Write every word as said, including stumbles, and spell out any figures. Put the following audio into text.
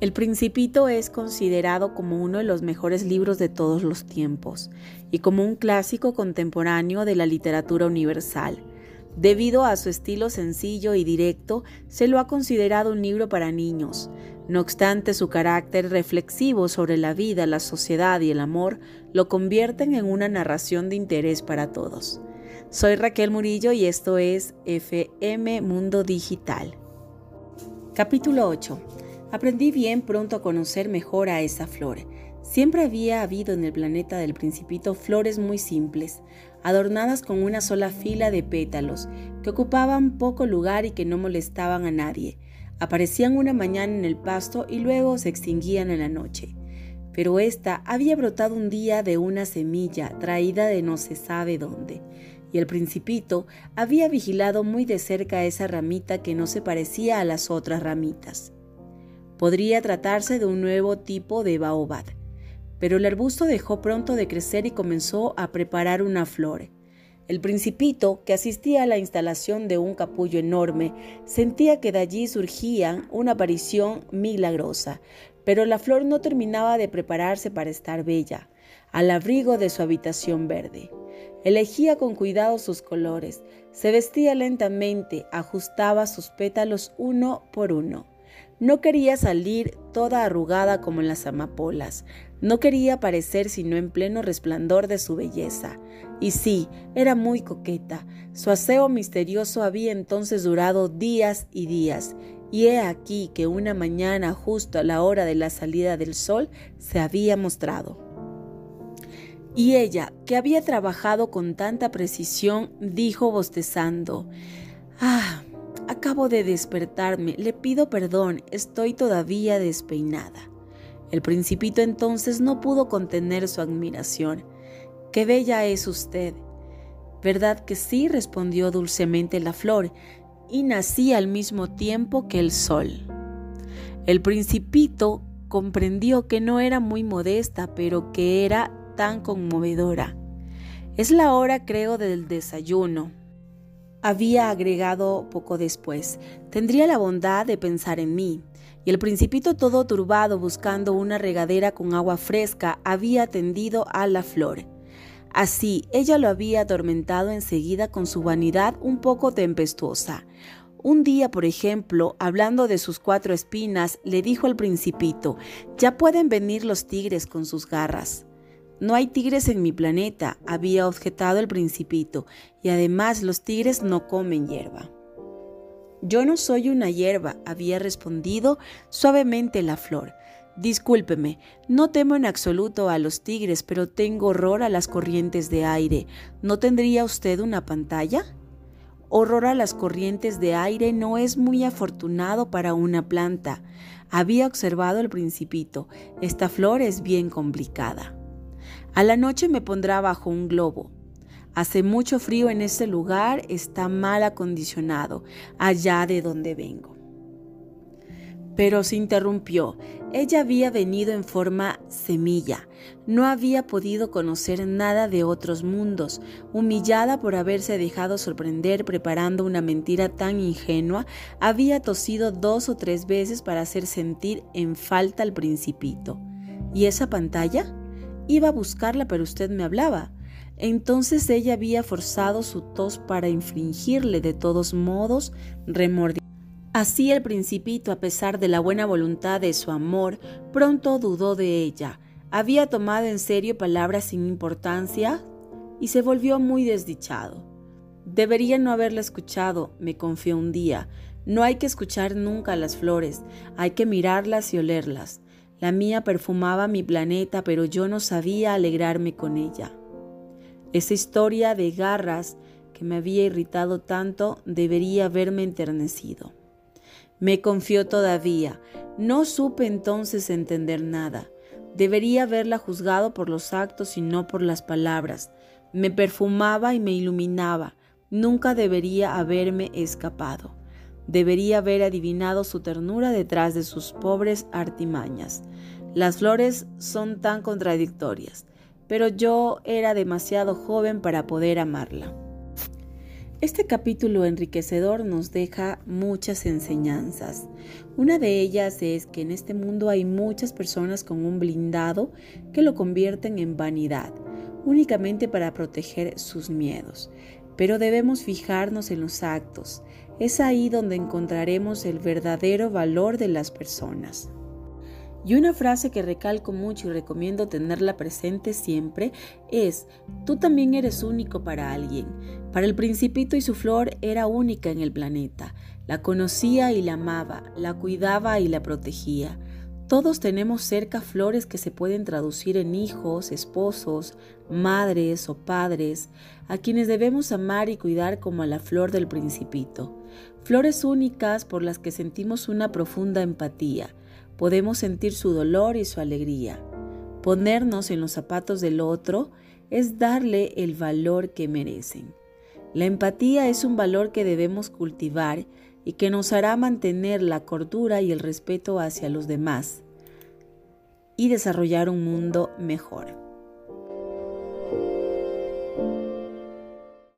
El Principito es considerado como uno de los mejores libros de todos los tiempos y como un clásico contemporáneo de la literatura universal. Debido a su estilo sencillo y directo, se lo ha considerado un libro para niños. No obstante, su carácter reflexivo sobre la vida, la sociedad y el amor lo convierten en una narración de interés para todos. Soy Raquel Murillo y esto es F M Mundo Digital. Capítulo ocho. Aprendí bien pronto a conocer mejor a esa flor. Siempre había habido en el planeta del Principito flores muy simples, adornadas con una sola fila de pétalos, que ocupaban poco lugar y que no molestaban a nadie. Aparecían una mañana en el pasto y luego se extinguían en la noche. Pero esta había brotado un día de una semilla traída de no se sabe dónde, y el Principito había vigilado muy de cerca esa ramita que no se parecía a las otras ramitas. Podría tratarse de un nuevo tipo de baobab, pero el arbusto dejó pronto de crecer y comenzó a preparar una flor. El Principito, que asistía a la instalación de un capullo enorme, sentía que de allí surgía una aparición milagrosa, pero la flor no terminaba de prepararse para estar bella, al abrigo de su habitación verde. Elegía con cuidado sus colores, se vestía lentamente, ajustaba sus pétalos uno por uno. No quería salir toda arrugada como en las amapolas, no quería aparecer sino en pleno resplandor de su belleza. Y sí, era muy coqueta, su aseo misterioso había entonces durado días y días, y he aquí que una mañana justo a la hora de la salida del sol se había mostrado. Y ella, que había trabajado con tanta precisión, dijo bostezando: «¡Ah! Acabo de despertarme, le pido perdón, estoy todavía despeinada». El Principito entonces no pudo contener su admiración. «¡Qué bella es usted!». «¿Verdad que sí?», respondió dulcemente la flor, y nací al mismo tiempo que el sol. El Principito comprendió que no era muy modesta, pero que era tan conmovedora. «Es la hora, creo, del desayuno», había agregado poco después. «Tendría la bondad de pensar en mí». Y el Principito, todo turbado, buscando una regadera con agua fresca, había atendido a la flor. Así, ella lo había atormentado enseguida con su vanidad un poco tempestuosa. Un día, por ejemplo, hablando de sus cuatro espinas, le dijo al Principito: «Ya pueden venir los tigres con sus garras». «No hay tigres en mi planeta», había objetado el Principito, «y además los tigres no comen hierba». «Yo no soy una hierba», había respondido suavemente la flor. «Discúlpeme, no temo en absoluto a los tigres, pero tengo horror a las corrientes de aire. ¿No tendría usted una pantalla?». Horror a las corrientes de aire no es muy afortunado para una planta, había observado el Principito. «Esta flor es bien complicada. A la noche me pondrá bajo un globo. Hace mucho frío en este lugar, está mal acondicionado, allá de donde vengo». Pero se interrumpió. Ella había venido en forma semilla, no había podido conocer nada de otros mundos, humillada por haberse dejado sorprender preparando una mentira tan ingenua, había tosido dos o tres veces para hacer sentir en falta al Principito. «¿Y esa pantalla?». «Iba a buscarla, pero usted me hablaba». Entonces ella había forzado su tos para infligirle de todos modos remordimiento. Así el Principito, a pesar de la buena voluntad de su amor, pronto dudó de ella. Había tomado en serio palabras sin importancia y se volvió muy desdichado. «Debería no haberla escuchado», me confió un día. «No hay que escuchar nunca a las flores, hay que mirarlas y olerlas. La mía perfumaba mi planeta, pero yo no sabía alegrarme con ella». Esa historia de garras que me había irritado tanto debería haberme enternecido. Me confió todavía. No supe entonces entender nada. Debería haberla juzgado por los actos y no por las palabras. Me perfumaba y me iluminaba. Nunca debería haberme escapado. Debería haber adivinado su ternura detrás de sus pobres artimañas. Las flores son tan contradictorias, pero yo era demasiado joven para poder amarla. Este capítulo enriquecedor nos deja muchas enseñanzas. Una de ellas es que en este mundo hay muchas personas con un blindado que lo convierten en vanidad, únicamente para proteger sus miedos. Pero debemos fijarnos en los actos. Es ahí donde encontraremos el verdadero valor de las personas. Y una frase que recalco mucho y recomiendo tenerla presente siempre es: tú también eres único para alguien. Para el Principito y su flor era única en el planeta. La conocía y la amaba, la cuidaba y la protegía. Todos tenemos cerca flores que se pueden traducir en hijos, esposos, madres o padres, a quienes debemos amar y cuidar como a la flor del Principito. Flores únicas por las que sentimos una profunda empatía. Podemos sentir su dolor y su alegría. Ponernos en los zapatos del otro es darle el valor que merecen. La empatía es un valor que debemos cultivar y que nos hará mantener la cordura y el respeto hacia los demás y desarrollar un mundo mejor.